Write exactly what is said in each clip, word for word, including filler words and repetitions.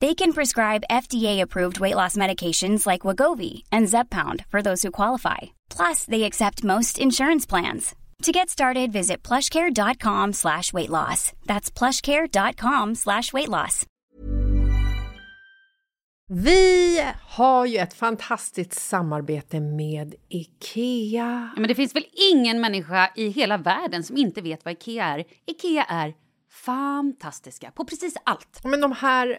They can prescribe F D A-approved weight loss medications like Wegovy and Zepbound for those who qualify. Plus, they accept most insurance plans. To get started, visit plushcare.com slash weight loss. That's plushcare.com slash weight loss. Vi har ju ett fantastiskt samarbete med IKEA. Ja, men det finns väl ingen människa i hela världen som inte vet vad IKEA är. IKEA är fantastiska på precis allt. Men de här,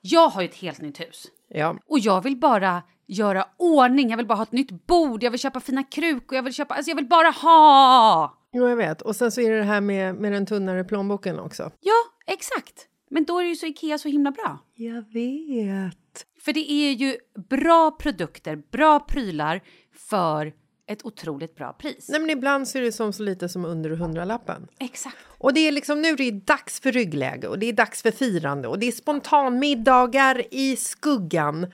jag har ju ett helt nytt hus. Ja. Och jag vill bara... göra ordning, jag vill bara ha ett nytt bord, jag vill köpa fina krukor, jag vill köpa, alltså jag vill bara ha. Jo, jag vet. Och sen så är det det här med, med den tunnare plånboken också. Ja, exakt. Men då är ju så IKEA så himla bra. Jag vet. För det är ju bra produkter, bra prylar för ett otroligt bra pris. Nej, men ibland så är det som så lite som under hundralappen. Exakt. Och det är liksom nu det är dags för ryggläge och det är dags för firande och det är spontanmiddagar i skuggan.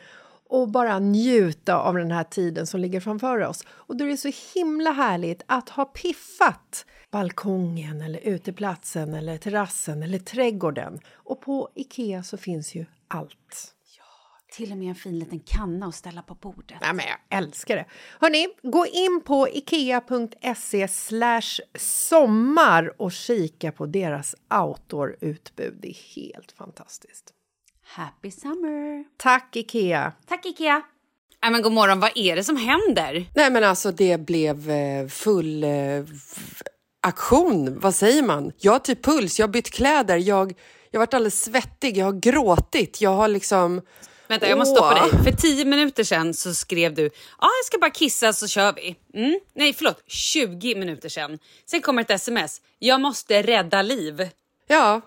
Och bara njuta av den här tiden som ligger framför oss. Och då är det så himla härligt att ha piffat balkongen eller uteplatsen eller terrassen eller trädgården. Och på IKEA så finns ju allt. Ja, till och med en fin liten kanna att ställa på bordet. Nej, men jag älskar det. Hörrni, gå in på ikea.se slash sommar och kika på deras outdoor-utbud. Det är helt fantastiskt. Happy summer! Tack IKEA! Tack IKEA! Nej men god morgon, vad är det som händer? Nej men alltså det blev eh, full eh, f- aktion, vad säger man? Jag har typ puls, jag har bytt kläder, jag, jag har varit alldeles svettig, jag har gråtit, jag har liksom... Vänta, jag måste stoppa dig. För tio minuter sedan så skrev du, ja ah, jag ska bara kissa så kör vi. Mm? Nej förlåt, tjugo minuter sedan. Sen kommer ett sms, jag måste rädda liv. Ja,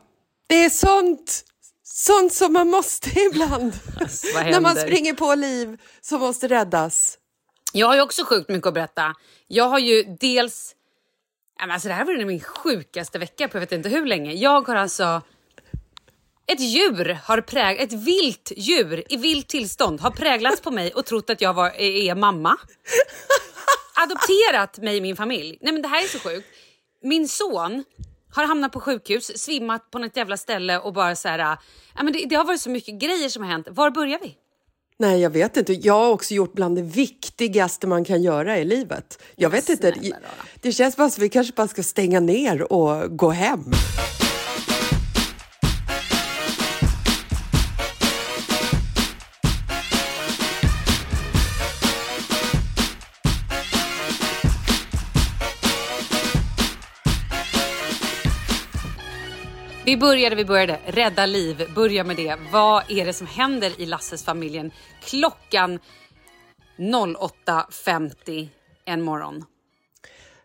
det är sånt... Sånt som man måste ibland. Alltså, när man springer på liv som måste räddas. Jag har ju också sjukt mycket att berätta. Jag har ju dels... Alltså det här var ju min sjukaste vecka på jag vet inte hur länge. Jag har alltså... Ett djur har präg... Ett vilt djur i vilt tillstånd har präglats på mig och trott att jag var, är mamma. Adopterat mig i min familj. Nej men det här är så sjukt. Min son... har hamnat på sjukhus, svimmat på något jävla ställe och bara så här, ja men det, det har varit så mycket grejer som har hänt. Var börjar vi? Nej, jag vet inte. Jag har också gjort bland det viktigaste man kan göra i livet. Jag vet inte. Det, det känns bara som vi kanske bara ska stänga ner och gå hem. Vi började, vi började. Rädda liv. Börja med det. Vad är det som händer i Lasses familjen? Klockan åtta femtio en morgon.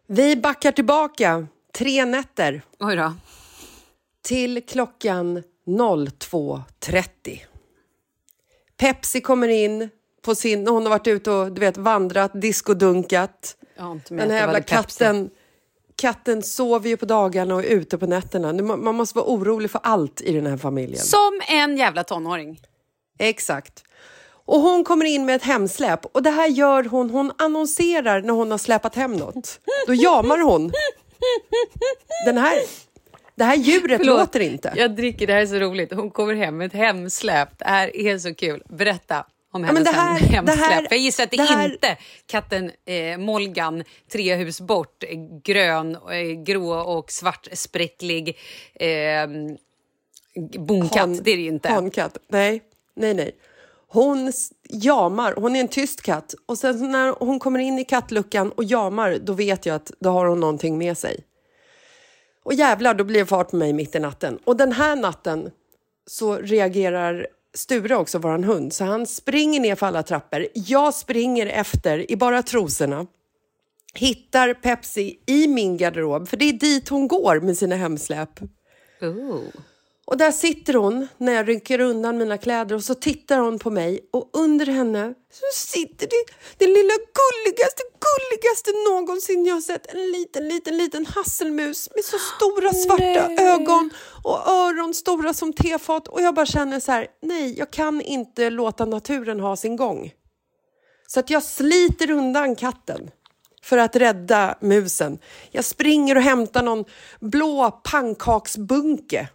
Vi backar tillbaka tre nätter. Oj då. Till klockan noll två trettio. Pepsi kommer in på sin, hon har varit ute och du vet vandrat, diskodunkat. Den här jävla katten Pepsi. Katten sover ju på dagarna och är ute på nätterna. Man måste vara orolig för allt i den här familjen. Som en jävla tonåring. Exakt. Och hon kommer in med ett hemsläp. Och det här gör hon. Hon annonserar när hon har släpat hem något. Då jamar hon. Den här... Det här djuret Förlåt, låter inte. Jag dricker, det här är så roligt. Hon kommer hem med ett hemsläp. Det här är så kul. Berätta om hennes ja, här, hemsläp. Här, jag gissar att det, det här... inte katten eh, Molgan, tre hus bort. Grön, eh, grå och svart spräcklig eh, bonkatt. Hon, det är det ju inte. Honkatt, nej, nej, nej. Hon jamar, hon är en tyst katt. Och sen när hon kommer in i kattluckan och jamar, då vet jag att då har hon någonting med sig. Och jävlar, då blir det fart på mig mitt i natten. Och den här natten så reagerar Sture också, våran hund. Så han springer ner för alla trappor. Jag springer efter i bara trosorna. Hittar Pepsi i min garderob. För det är dit hon går med sina hemsläp. Ooh. Och där sitter hon när jag rycker undan mina kläder. Och så tittar hon på mig. Och under henne så sitter det den lilla gulligaste, gulligaste någonsin jag har sett. En liten, liten, liten hasselmus med så stora svarta nej. ögon. Och öron stora som tefat. Och jag bara känner så här, nej, jag kan inte låta naturen ha sin gång. Så att jag sliter undan katten. För att rädda musen. Jag springer och hämtar någon blå pannkaksbunke.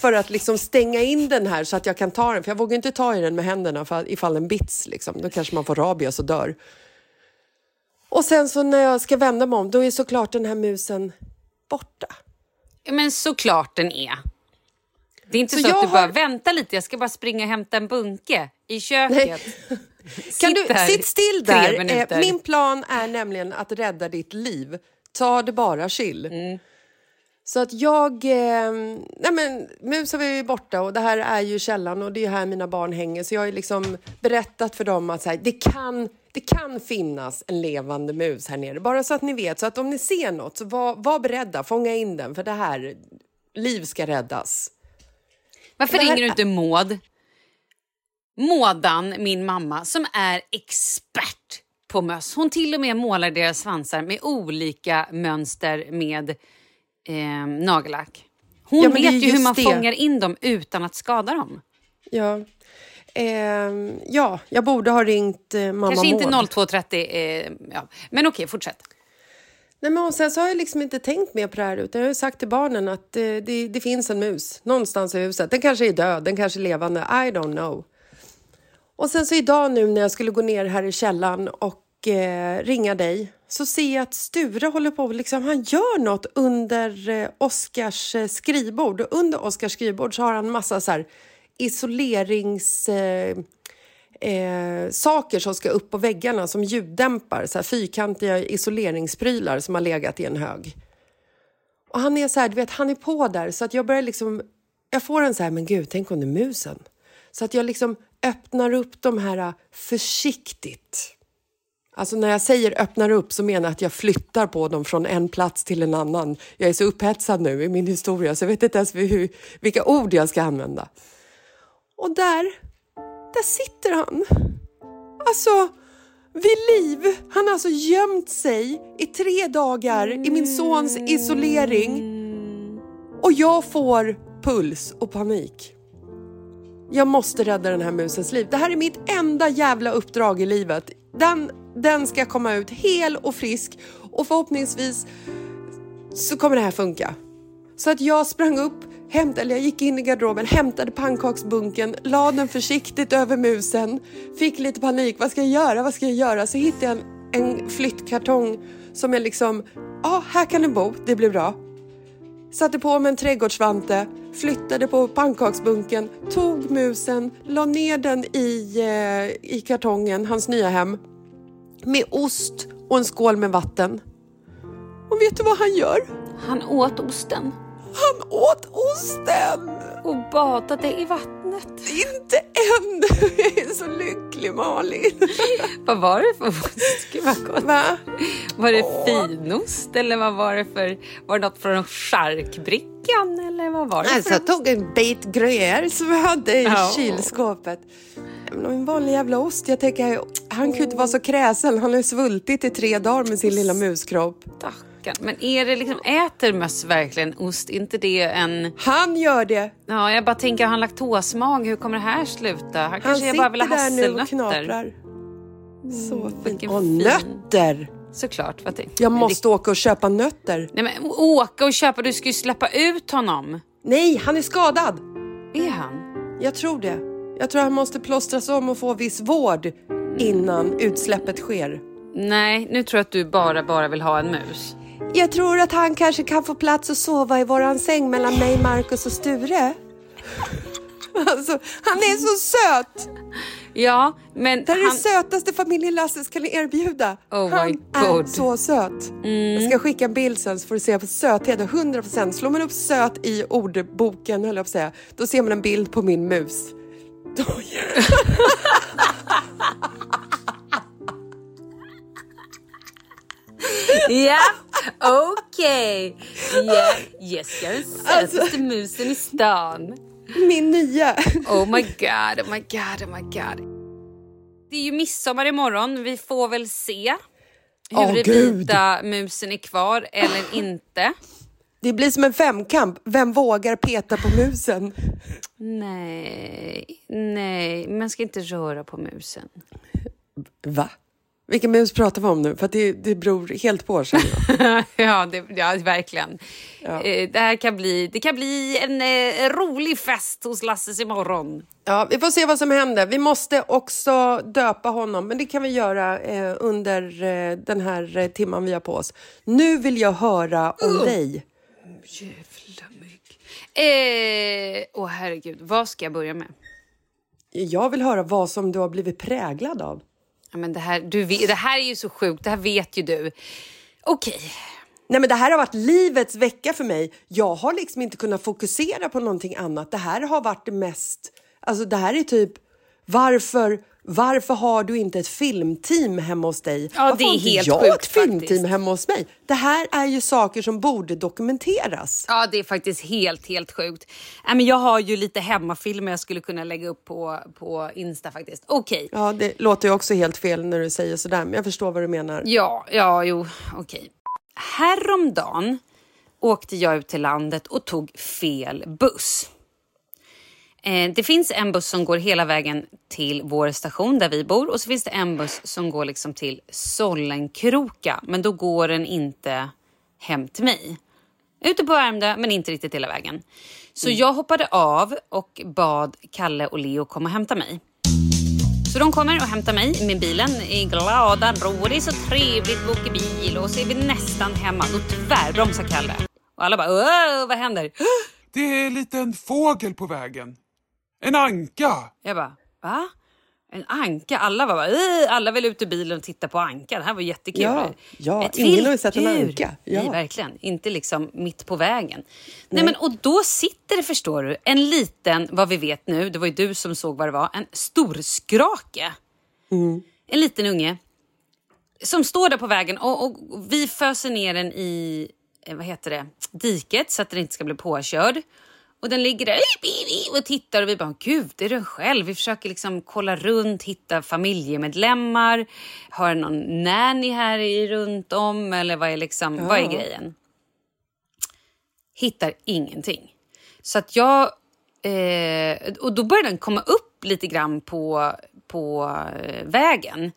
För att liksom stänga in den här så att jag kan ta den. För jag vågar inte ta i den med händerna för ifall den bits. Liksom. Då kanske man får rabies och dör. Och sen så när jag ska vända mig om, då är såklart den här musen borta. Ja, men såklart den är. Det är inte så, så att du har... bara vänta lite. Jag ska bara springa och hämta en bunke i köket. Sitt, kan du, sitt still där. Min plan är nämligen att rädda ditt liv. Ta det bara chill. Mm. Så att jag... Eh, nej men, musen var ju borta och det här är ju källan och det är här mina barn hänger. Så jag har ju liksom berättat för dem att så här, det, kan, det kan finnas en levande mus här nere. Bara så att ni vet, så att om ni ser något så var, var beredda, fånga in den. För det här, liv ska räddas. Varför här... ringer du inte Maud? Mådan, min mamma, som är expert på möss. Hon till och med målar deras svansar med olika mönster med... Eh, nagellack. Hon ja, vet ju hur man det. fångar in dem utan att skada dem. Ja, eh, ja jag borde ha ringt eh, mamma kanske inte noll två trettio. Eh, ja. Men okej, fortsätt. Nej, men och sen så har jag liksom inte tänkt mer på det här. Utan jag har ju sagt till barnen att eh, det, det finns en mus någonstans i huset. Den kanske är död, den kanske är levande. I don't know. Och sen så idag nu när jag skulle gå ner här i källaren och eh, ringa dig. Så ser jag att Sture håller på, liksom, han gör något under eh, Oskars eh, skrivbord. Och under Oskars skrivbord så har han massa så här isoleringssaker eh, eh, som ska upp på väggarna som ljuddämpar. Så här fyrkantiga isoleringsprylar som har legat i en hög. Och han är så här, du vet, han är på där. Så att jag börjar liksom, jag får en så här, men gud, tänk om det är musen. Så att jag liksom öppnar upp de här försiktigt. Alltså när jag säger öppnar upp så menar jag att jag flyttar på dem från en plats till en annan. Jag är så upphetsad nu i min historia så jag vet inte ens hur, vilka ord jag ska använda. Och där, där sitter han. Alltså, vid liv. Han har alltså gömt sig i tre dagar i min sons isolering. Och jag får puls och panik. Jag måste rädda den här musens liv. Det här är mitt enda jävla uppdrag i livet. Den... Den ska komma ut hel och frisk. Och förhoppningsvis så kommer det här funka. Så att jag sprang upp, hämtade, eller jag gick in i garderoben, hämtade pannkaksbunken, la den försiktigt över musen. Fick lite panik, vad ska jag göra, vad ska jag göra? Så hittade jag en, en flyttkartong som jag liksom, ja ah, här kan du bo, det blir bra. Satte på mig en trädgårdsvante, flyttade på pannkaksbunken, tog musen, la ner den i, eh, i kartongen, hans nya hem. Med ost och en skål med vatten. Och vet du vad han gör? Han åt osten. Han åt osten. Och badade i vattnet. Inte än. Jag är så lycklig, Malin. Vad var det för ost? Gud, vad gott. Va? Var det Åh. finost? Eller vad var det för... Var det något från charkbrickan? Eller vad var det? Alltså, jag tog en bit gruyère som jag hade i oh. kylskåpet. En vanlig jävla ost. Jag tänker, han kunde inte vara så kräsen. Han har svultit i tre dagar med sin lilla muskropp. Tack. Men är det liksom, äter möss verkligen ost? Inte det en... Han gör det. Ja, jag bara tänker, har han laktosmag? Hur kommer det här sluta? Han, han kanske bara vill ha hasselnötter. Han sitter där nu och knaprar. Så fint. Och nötter! Såklart. Vad tänk? Jag måste det... åka och köpa nötter. Nej, men åka och köpa. Du ska ju släppa ut honom. Nej, han är skadad. Är han? Jag tror det. Jag tror han måste plåstras om och få viss vård innan utsläppet sker. Nej, nu tror jag att du bara, bara vill ha en mus. Jag tror att han kanske kan få plats och sova i våran säng mellan mig, Markus och Sture. Alltså, han är så söt. Ja, men det är han... det sötaste familjen Lasse ska erbjuda. Oh, han my God. Är så söt. Mm. Jag ska skicka en bild sen så får du se på sötheten. hundra procent. Slår man upp söt i ordboken, höll jag på att säga, då ser man en bild på min mus. Då gör ja, okej. Ja, Jessica är sötaste musen i stan. Min nya. Oh my god, oh my god, oh my god. Det är ju midsommar imorgon. Vi får väl se huruvida oh, musen är kvar eller inte. Det blir som en femkamp. Vem vågar peta på musen? Nej, nej. Man ska inte röra på musen. Va? Vilken mus pratar vi om nu? För att det, det beror helt på oss. ja, det, ja, verkligen. Ja. Det här kan bli, det kan bli en eh, rolig fest hos Lasses imorgon. Ja, vi får se vad som händer. Vi måste också döpa honom. Men det kan vi göra eh, under eh, den här eh, timman vi har på oss. Nu vill jag höra om uh. dig. Oh, jävla mycket. Åh, eh, oh, herregud. Vad ska jag börja med? Jag vill höra vad som du har blivit präglad av. Ja, men det här, du, det här är ju så sjukt. Det här vet ju du. Okej. Okay. Nej, men det här har varit livets vecka för mig. Jag har liksom inte kunnat fokusera på någonting annat. Det här har varit det mest... Alltså det här är typ... Varför, varför har du inte ett filmteam hemma hos dig? Ja, varför det är helt jag sjukt, ett filmteam faktiskt. Hemma hos mig? Det här är ju saker som borde dokumenteras. Ja, det är faktiskt helt, helt sjukt. Nej, men jag har ju lite hemmafilmer jag skulle kunna lägga upp på, på Insta faktiskt. Okej. Okay. Ja, det låter ju också helt fel när du säger sådär. Men jag förstår vad du menar. Ja, ja, jo, okej. Okay. Häromdagen åkte jag ut till landet och tog fel buss. Det finns en buss som går hela vägen till vår station där vi bor. Och så finns det en buss som går liksom till Sollenkroka. Men då går den inte hem till mig. Ute på Värmdö, men inte riktigt hela vägen. Så mm. jag hoppade av och bad Kalle och Leo komma och hämta mig. Så de kommer och hämtar mig med bilen i glada ro. Det är så trevligt att åka bil. Och så är vi nästan hemma. Då tvärbromsar Kalle. Och alla bara, åh, vad händer? Det är en liten fågel på vägen. En anka. Jag bara, va? En anka? Alla var bara, äh, alla vill ut i bilen och titta på anka. Det här var jättekul. Ja, ja. Ett ingen har ju sett en anka. Ja. Nej, verkligen. Inte liksom mitt på vägen. Nej. Nej, men och då sitter det, förstår du, en liten, vad vi vet nu, det var ju du som såg vad det var, en storskrake. Mm. En liten unge. Som står där på vägen och, och vi föser ner den i, vad heter det, diket så att den inte ska bli påkörd. Och den ligger där och tittar och vi bara, gud, det är den själv. Vi försöker liksom kolla runt, hitta familjemedlemmar. Har någon nanny här i runt om? Eller vad är, liksom, ja. vad är grejen? Hittar ingenting. Så att jag... Eh, och då börjar den komma upp lite grann på, på vägen.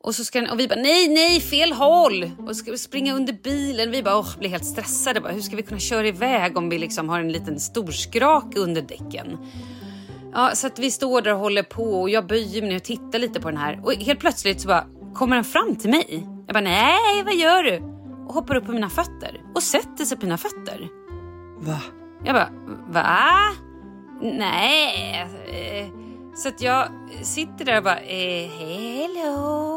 Och, så ska den, och vi bara, nej, nej, fel håll. Och ska vi springa under bilen. Vi bara, åh, blir helt stressade. Bara, hur ska vi kunna köra iväg om vi liksom har en liten storskrak under däcken? Ja, så att vi står där och håller på. Och jag böjer mig och tittar lite på den här. Och helt plötsligt så bara, kommer den fram till mig? Jag bara, nej, vad gör du? Och hoppar upp på mina fötter. Och sätter sig på mina fötter. Va? Jag bara, va? Nej, så att jag sitter där och bara, eh, hello.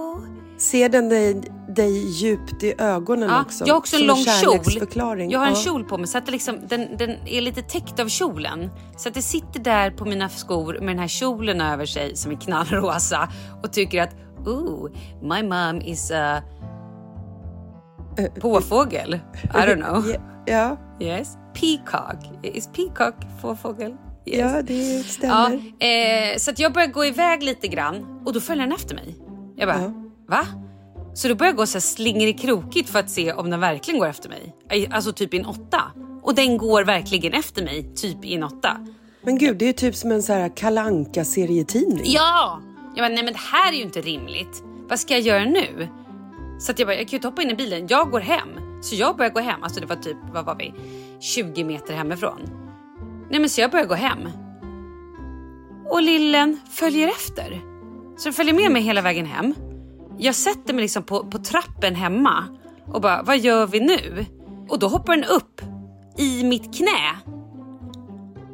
Ser den dig dig djupt i ögonen ja, också. Jag har också en lång kjol. Jag har en ja. kjol på mig så att det liksom, den, den är lite täckt av kjolen. Så att det sitter där på mina skor med den här kjolen över sig som är knallrosa. Och tycker att, ooh, my mom is a påfågel. I don't know. Ja. Yes. Peacock. Is peacock påfågel? Yes. Ja, det stämmer. Ja, eh, så att jag börjar gå iväg lite grann. Och då följer den efter mig. Jag bara, ja. va? Så då börjar jag gå så här slingrikrokigt för att se om den verkligen går efter mig. Alltså typ i en åtta. Och den går verkligen efter mig, typ i en åtta. Men gud, det är ju typ som en så här Kalle Anka-serietidning. Ja! Jag bara, nej men det här är ju inte rimligt. Vad ska jag göra nu? Så att jag bara, jag kan ju inte hoppa in i bilen. Jag går hem. Så jag börjar gå hem. Alltså det var typ, vad var vi? tjugo meter hemifrån. Nej men så jag börjar gå hem. Och lillen följer efter. Så den följer med mig hela vägen hem. Jag sätter mig liksom på, på trappen hemma och bara, vad gör vi nu? Och då hoppar den upp i mitt knä.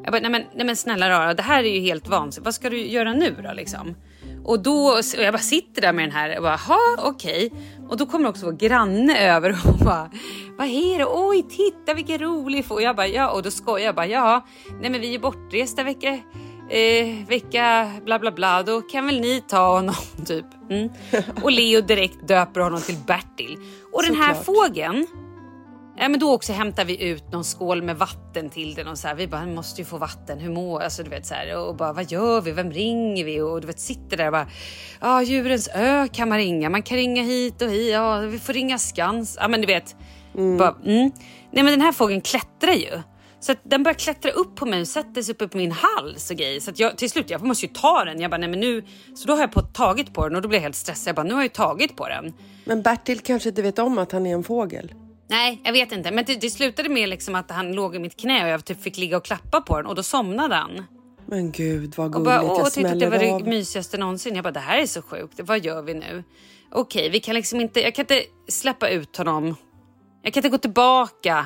Jag bara, nej men, nej men snälla rara, det här är ju helt vansinnigt. Vad ska du göra nu då liksom? Och då, och jag bara sitter där med den här och bara, ha, okej. Och då kommer också vår granne över och bara, vad är det? Oj, titta vilken rolig få. Och jag bara, ja, och då skojar jag bara, ja, nej men vi är bortresta vecka. Eh, vecka bla bla bla, då kan väl ni ta honom typ. Mm. Och Leo direkt döper honom till Bertil. Och den här fågeln, ja men då också hämtar vi ut någon skål med vatten till den och så här, vi bara måste ju få vatten, hur mår, alltså du vet så här, och bara vad gör vi, vem ringer vi, och du vet sitter där och bara, ja, djurens ö kan man ringa, man kan ringa hit och hit, ja vi får ringa Skans, ja men du vet mm. Bara, mm. nej men den här fågeln klättrar ju. Så att den börjar klättra upp på mig och sätter sig uppe på min hals och grejer. Så att jag, till slut, jag måste ju ta den. Jag bara, nej men nu... Så då har jag på, tagit på den och då blir jag helt stressad. Jag bara, nu har jag ju tagit på den. Men Bertil kanske inte vet om att han är en fågel. Nej, jag vet inte. Men det, det slutade med liksom att han låg i mitt knä och jag typ fick ligga och klappa på den. Och då somnade han. Men gud, vad gulligt. Jag, jag tyckte att det var det mysigaste någonsin. Jag bara, det här är så sjukt. Vad gör vi nu? Okej, vi kan liksom inte... Jag kan inte släppa ut honom. Jag kan inte gå tillbaka...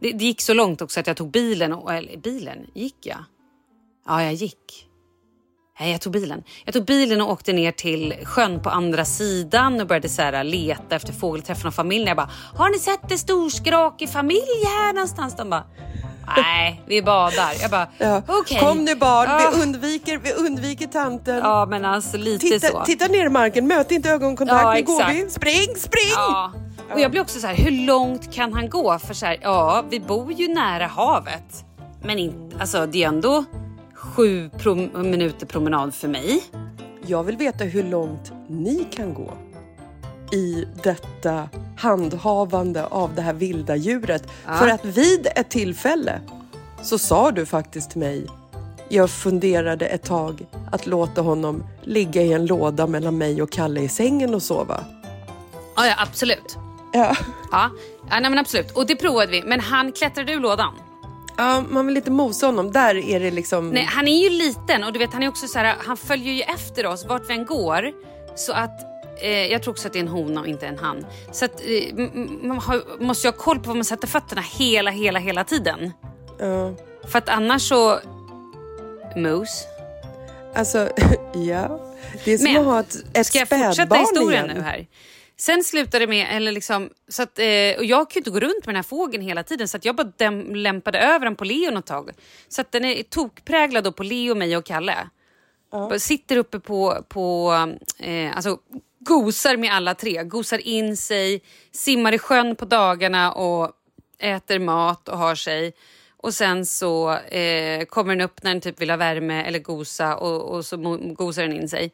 Det, det gick så långt också att jag tog bilen och, eller bilen, gick jag? Ja, jag gick. Nej, jag tog bilen. Jag tog bilen och åkte ner till sjön på andra sidan och började så här leta efter fågelträffen av familjen. Jag bara, har ni sett en stor skrakig familj här någonstans? De bara, nej, vi badar. Jag bara, ja. okej. Okay. Kom nu barn, ja. vi, undviker, vi undviker tanten. Ja, men alltså lite titta, så. Titta ner i marken, möt inte ögonkontakt, ja, nu exakt. Går vi. Spring, spring! Ja. Och jag blir också så här, hur långt kan han gå? För så här, ja, vi bor ju nära havet. Men inte, alltså, det är ändå sju prom- minuter promenad för mig. Jag vill veta hur långt ni kan gå i detta handhavande av det här vilda djuret. Ja. För att vid ett tillfälle så sa du faktiskt till mig, jag funderade ett tag att låta honom ligga i en låda mellan mig och Kalle i sängen och sova. Ja, ja absolut. Ja. Ja, ja nej, men absolut. Och det provade vi. Men han klättrade ur lådan. Ja, man vill inte mosa honom. Där är det liksom... Nej, han är ju liten. Och du vet, han är också så här... Han följer ju efter oss vart vi än går. Så att... Eh, jag tror också att det är en hona och inte en han. Så att... Eh, man har, måste ju ha koll på var man sätter fötterna hela, hela, hela tiden. Ja. För att annars så... Mos. Alltså, ja. Det är som men, att ha ett, ett ska jag fortsätta historien igen? Nu här? Sen slutade det med, eller liksom, så att, och jag kunde inte gå runt med den här fågeln hela tiden. Så att jag bara däm- lämpade över den på Leo något tag. Så att den är tokpräglad då på Leo, mig och Kalle. Uh-huh. Sitter uppe på, på eh, alltså gosar med alla tre. Gosar in sig, simmar i sjön på dagarna och äter mat och har sig. Och sen så eh, kommer den upp när den typ vill ha värme eller gosa och, och så mo- gosar den in sig.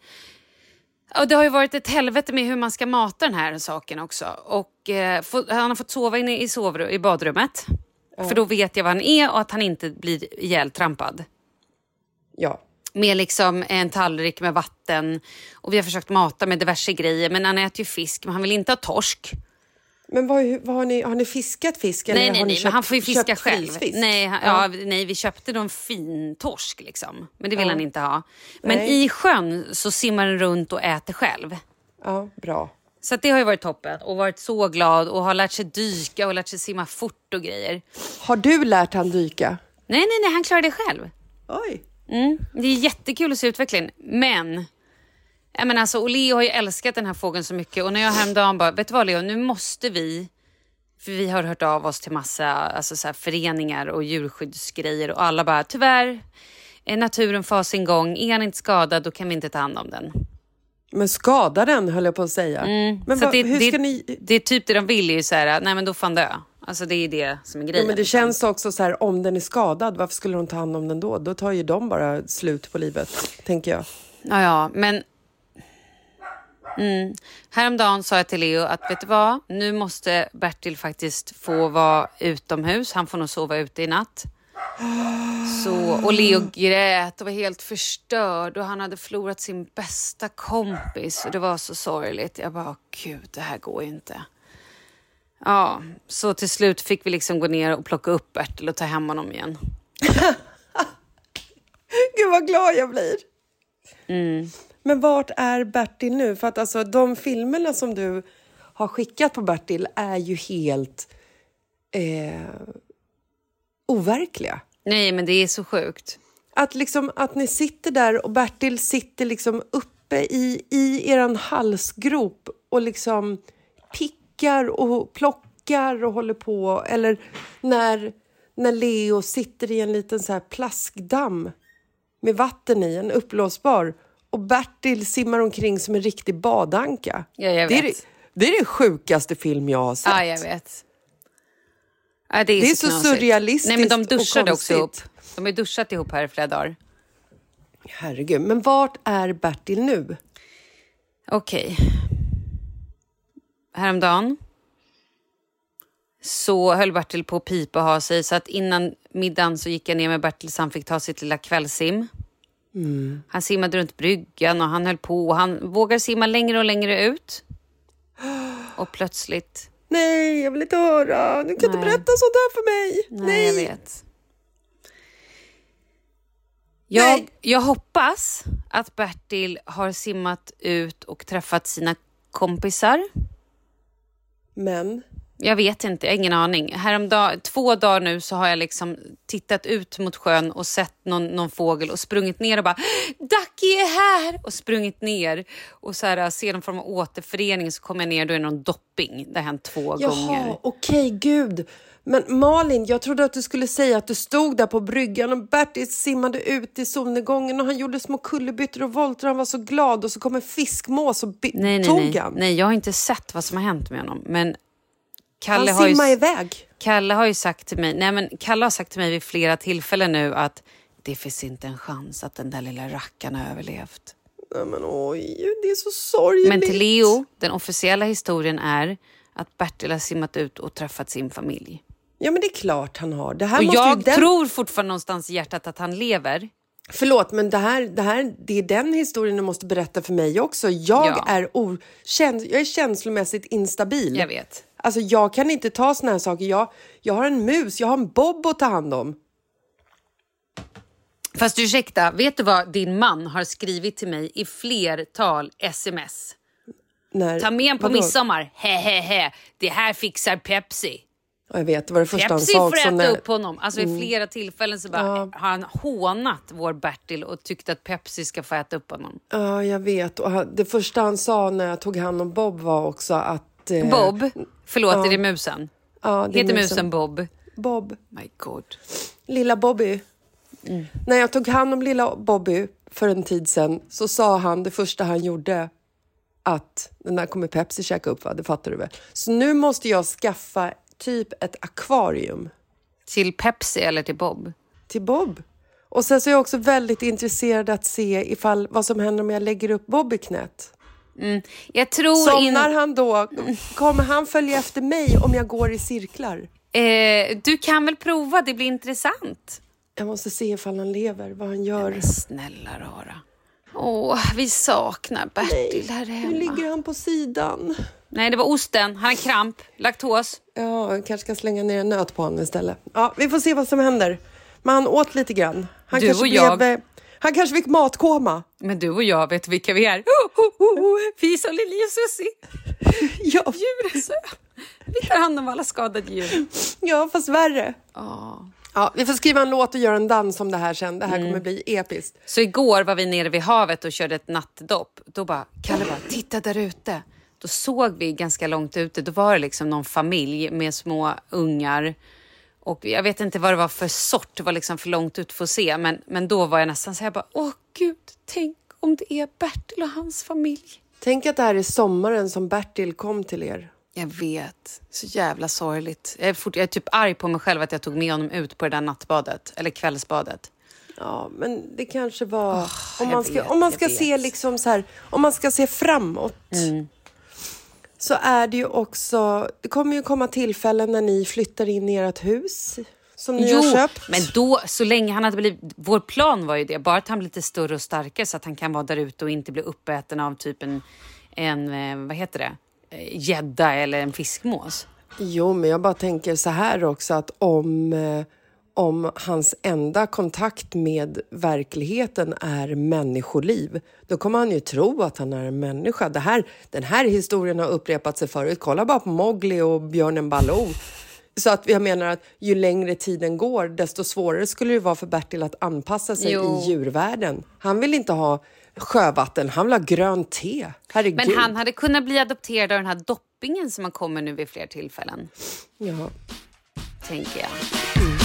Och det har ju varit ett helvete med hur man ska mata den här saken också. Och eh, få, han har fått sova inne i, sovrum, i badrummet. Ja. För då vet jag vad han är och att han inte blir ihjältrampad. Ja. Med liksom en tallrik med vatten. Och vi har försökt mata med diverse grejer. Men han äter ju fisk, men han vill inte ha torsk. Men vad, vad har, ni, har ni fiskat fisk? Eller nej, nej, har ni nej. Köpt, han får ju fiska själv. Nej, han, ja. Ja, nej, vi köpte någon fin torsk liksom. Men det vill ja. han inte ha. Men nej. I sjön så simmar den runt och äter själv. Ja, bra. Så att det har ju varit toppen. Och varit så glad och har lärt sig dyka och lärt sig simma fort och grejer. Har du lärt han dyka? Nej, nej, nej. Han klarar det själv. Oj. Mm, det är jättekul att se utvecklingen. Men... Jag menar, alltså, och Leo har ju älskat den här fågeln så mycket. Och när jag häromdagen bara, vet du vad Leo, nu måste vi... För vi har hört av oss till massa alltså så här, föreningar och djurskyddsgrejer. Och alla bara, tyvärr, är naturen far sin gång. Är han inte skadad, då kan vi inte ta hand om den. Men skada den, höll jag på att säga. Mm. Men va, det, hur det, ska ni... det är typ det de vill ju så här, nej men då fan dö. Alltså det är det som är grejen. Ja, men det liksom. Känns också så här, om den är skadad, varför skulle de ta hand om den då? Då tar ju de bara slut på livet, tänker jag. Ja, ja, men... Mm. Häromdagen sa jag till Leo att vet du vad, nu måste Bertil faktiskt få vara utomhus. Han får nog sova ute i natt. Så, och Leo grät och var helt förstörd. Och han hade förlorat sin bästa kompis. Och det var så sorgligt. Jag bara, gud, det här går ju inte. Ja, så till slut fick vi liksom gå ner och plocka upp Bertil och ta hem honom igen. Gud vad glad jag blir. Mm. Men vart är Bertil nu? För att alltså, de filmerna som du har skickat på Bertil är ju helt eh, overkliga. Nej, men det är så sjukt. Att, liksom, att ni sitter där och Bertil sitter liksom uppe i, i eran halsgrop och liksom pickar och plockar och håller på. Eller när, när Leo sitter i en liten så här plaskdamm med vatten i, en uppblåsbar... Och Bertil simmar omkring som en riktig badanka. Ja, jag vet. Det är det, det är det sjukaste film jag har sett. Ja, jag vet. Ja, det är, det är så, så surrealistiskt. Nej, men de duschade också ihop. De har ju duschat ihop här i flera dagar. Herregud, men vart är Bertil nu? Okej. Häromdagen så höll Bertil på att pipa och ha sig. Så att innan middagen så gick jag ner med Bertil så han fick ta sitt lilla kvällssim. Mm. Han simmade runt bryggan och han höll på. Han vågar simma längre och längre ut. Och plötsligt... Nej, jag vill inte höra. Du kan Nej. inte berätta sånt här för mig. Nej, Nej. jag vet. Jag, jag hoppas att Bertil har simmat ut och träffat sina kompisar. Men... Jag vet inte, jag har ingen aning. Häromdagen, två dagar nu så har jag liksom tittat ut mot sjön och sett någon, någon fågel och sprungit ner och bara Ducky är här! Och sprungit ner och så här, ser någon form av återförening så kommer jag ner och då är det någon dopping. Det har hänt två Jaha, gånger. Jaha, okej, gud. Men Malin, jag trodde att du skulle säga att du stod där på bryggan och Bertil simmade ut i solnedgången och han gjorde små kullerbyttor och volter och han var så glad och så kom en fiskmås och by- nej, nej, tog nej. han. Nej, jag har inte sett vad som har hänt med honom, men Kalle har, ju, iväg. Kalle har ju sagt till mig, nej men Kalle har sagt till mig vid flera tillfällen nu att det finns inte en chans att den där lilla rackaren har överlevt. Nej men oj, det är så sorgligt. Men till Leo, den officiella historien är att Bertil har simmat ut och träffat sin familj. Ja men det är klart han har. Det här och måste jag ju den... tror fortfarande någonstans i hjärtat att han lever. Förlåt, men det här, det här det är den historien du måste berätta för mig också. Jag, ja. är, or... Käns... jag är känslomässigt instabil. Jag vet. Alltså jag kan inte ta såna här saker. Jag, jag har en mus, jag har en bob att ta hand om. Fast ursäkta, vet du vad din man har skrivit till mig i flertal sms? När, ta med en på vadå? midsommar. Hehehe, det här fixar Pepsi. Jag vet, det var det första Pepsi han sa också. När... upp honom. Alltså mm. i flera tillfällen så bara, ja. har han hånat vår Bertil och tyckt att Pepsi ska få äta upp honom. Ja, jag vet. Och det första han sa när jag tog hand om Bob var också att Bob, förlåt, ja. är det musen? Ja, det heter musen. musen Bob? Bob. My God. Lilla Bobby. Mm. När jag tog hand om lilla Bobby för en tid sedan så sa han, det första han gjorde, att den där kommer Pepsi käka upp, va? Det fattar du väl? Så nu måste jag skaffa typ ett akvarium. Till Pepsi eller till Bob? Till Bob. Och sen så är jag också väldigt intresserad att se ifall, vad som händer om jag lägger upp Bob i knät. Mm. Jag tror somnar in... han då? Kommer han följa efter mig om jag går i cirklar? Eh, du kan väl prova, det blir intressant. Jag måste se ifall han lever, vad han gör. Men snälla rara. Åh, vi saknar Bertil här hemma. Nu ligger han på sidan. Nej, det var osten, han har kramp, laktos. Ja, jag kanske ska slänga ner en nöt på honom istället. Ja, vi får se vad som händer. Men han åt lite grann. Han du och jag blev... Han kanske fick matkoma. Men du och jag vet vilka vi är. Oh, oh, oh. Vi som Lili och Susi. Ja. Djur är så. Vi tar hand om alla skadade djur. Ja, fast värre. Oh. Ja, vi får skriva en låt och göra en dans om det här sen. Det här mm. kommer bli episkt. Så igår var vi nere vid havet och körde ett nattdopp. Då bara, Kalle bara, titta där ute. Då såg vi ganska långt ute. Då var det liksom någon familj med små ungar. Och jag vet inte vad det var för sort. Det var liksom för långt ut för att se. Men, men då var jag nästan så här bara, åh gud, tänk om det är Bertil och hans familj. Tänk att det här är sommaren som Bertil kom till er. Jag vet, så jävla sorgligt. Jag är, fort, jag är typ arg på mig själv att jag tog med honom ut på det där nattbadet. Eller kvällsbadet. Ja, men det kanske var... Oh, om, man ska, vet, om man ska se liksom så här... Om man ska se framåt... Mm. Så är det ju också... Det kommer ju komma tillfällen när ni flyttar in i ert hus. Som ni jo, har köpt. Men då, så länge han hade blivit... Vår plan var ju det. Bara att han blir lite större och starkare. Så att han kan vara där ute och inte bli uppäten av typ en... en vad heter det? Gädda eller en fiskmås. Jo, men jag bara tänker så här också att om, om hans enda kontakt med verkligheten är människoliv, då kommer han ju tro att han är en människa. Det här, den här historien har upprepat sig förut. Kolla bara på Mowgli och björnen Baloo. Så att jag menar att ju längre tiden går, desto svårare skulle det vara för Bertil att anpassa sig jo. i djurvärlden. Han vill inte ha sjövatten, han vill ha grönt te. Herregud. Men han hade kunnat bli adopterad av den här doppingen som man kommer nu vid fler tillfällen. Ja. Tänker jag. Mm.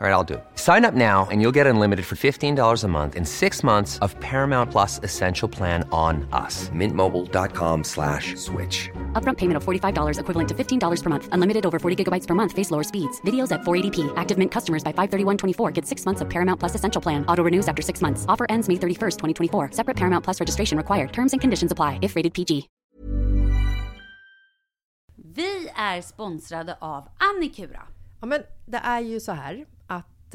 All right, I'll do it. Sign up now and you'll get unlimited for fifteen dollars a month and six months of Paramount Plus Essential Plan on us. Mint mobile dot com slash switch. Upfront payment of forty-five dollars equivalent to fifteen dollars per month. Unlimited over forty gigabytes per month. Face lower speeds. Videos at four eighty p. Active Mint customers by five thirty-one twenty-four get six months of Paramount Plus Essential Plan. Auto renews after six months. Offer ends May thirty-first, twenty twenty-four. Separate Paramount Plus registration required. Terms and conditions apply if rated P G. Vi är sponsrade av Anicura. Ja, men det är ju så här. Att,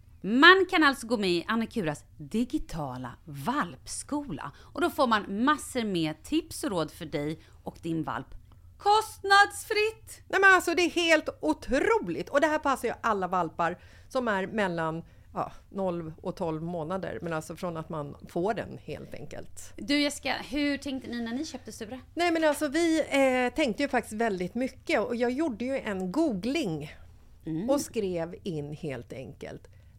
Man kan alltså gå med i Anicuras digitala valpskola. Och då får man massor med tips och råd för dig och din valp. Kostnadsfritt! Nej, men alltså det är helt otroligt. Och det här passar ju alla valpar som är mellan ja, noll och tolv månader. Men alltså från att man får den helt enkelt. Du Jessica, hur tänkte ni när ni köpte Sture? Nej, men alltså vi eh, tänkte ju faktiskt väldigt mycket. Och jag gjorde ju en googling. Mm. Och skrev in helt enkelt.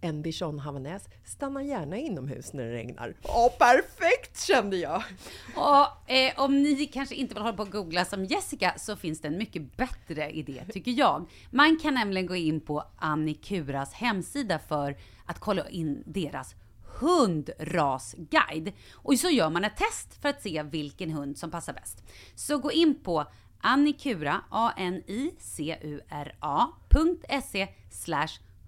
en Bichon Havanais, stannar gärna inomhus när det regnar. Åh, perfekt kände jag! Och, eh, om ni kanske inte vill hålla på och googla som Jessica, så finns det en mycket bättre idé tycker jag. Man kan nämligen gå in på Anicuras hemsida för att kolla in deras hundrasguide. Och så gör man ett test för att se vilken hund som passar bäst. Så gå in på Anicura, A N I C U R A punkt S E slash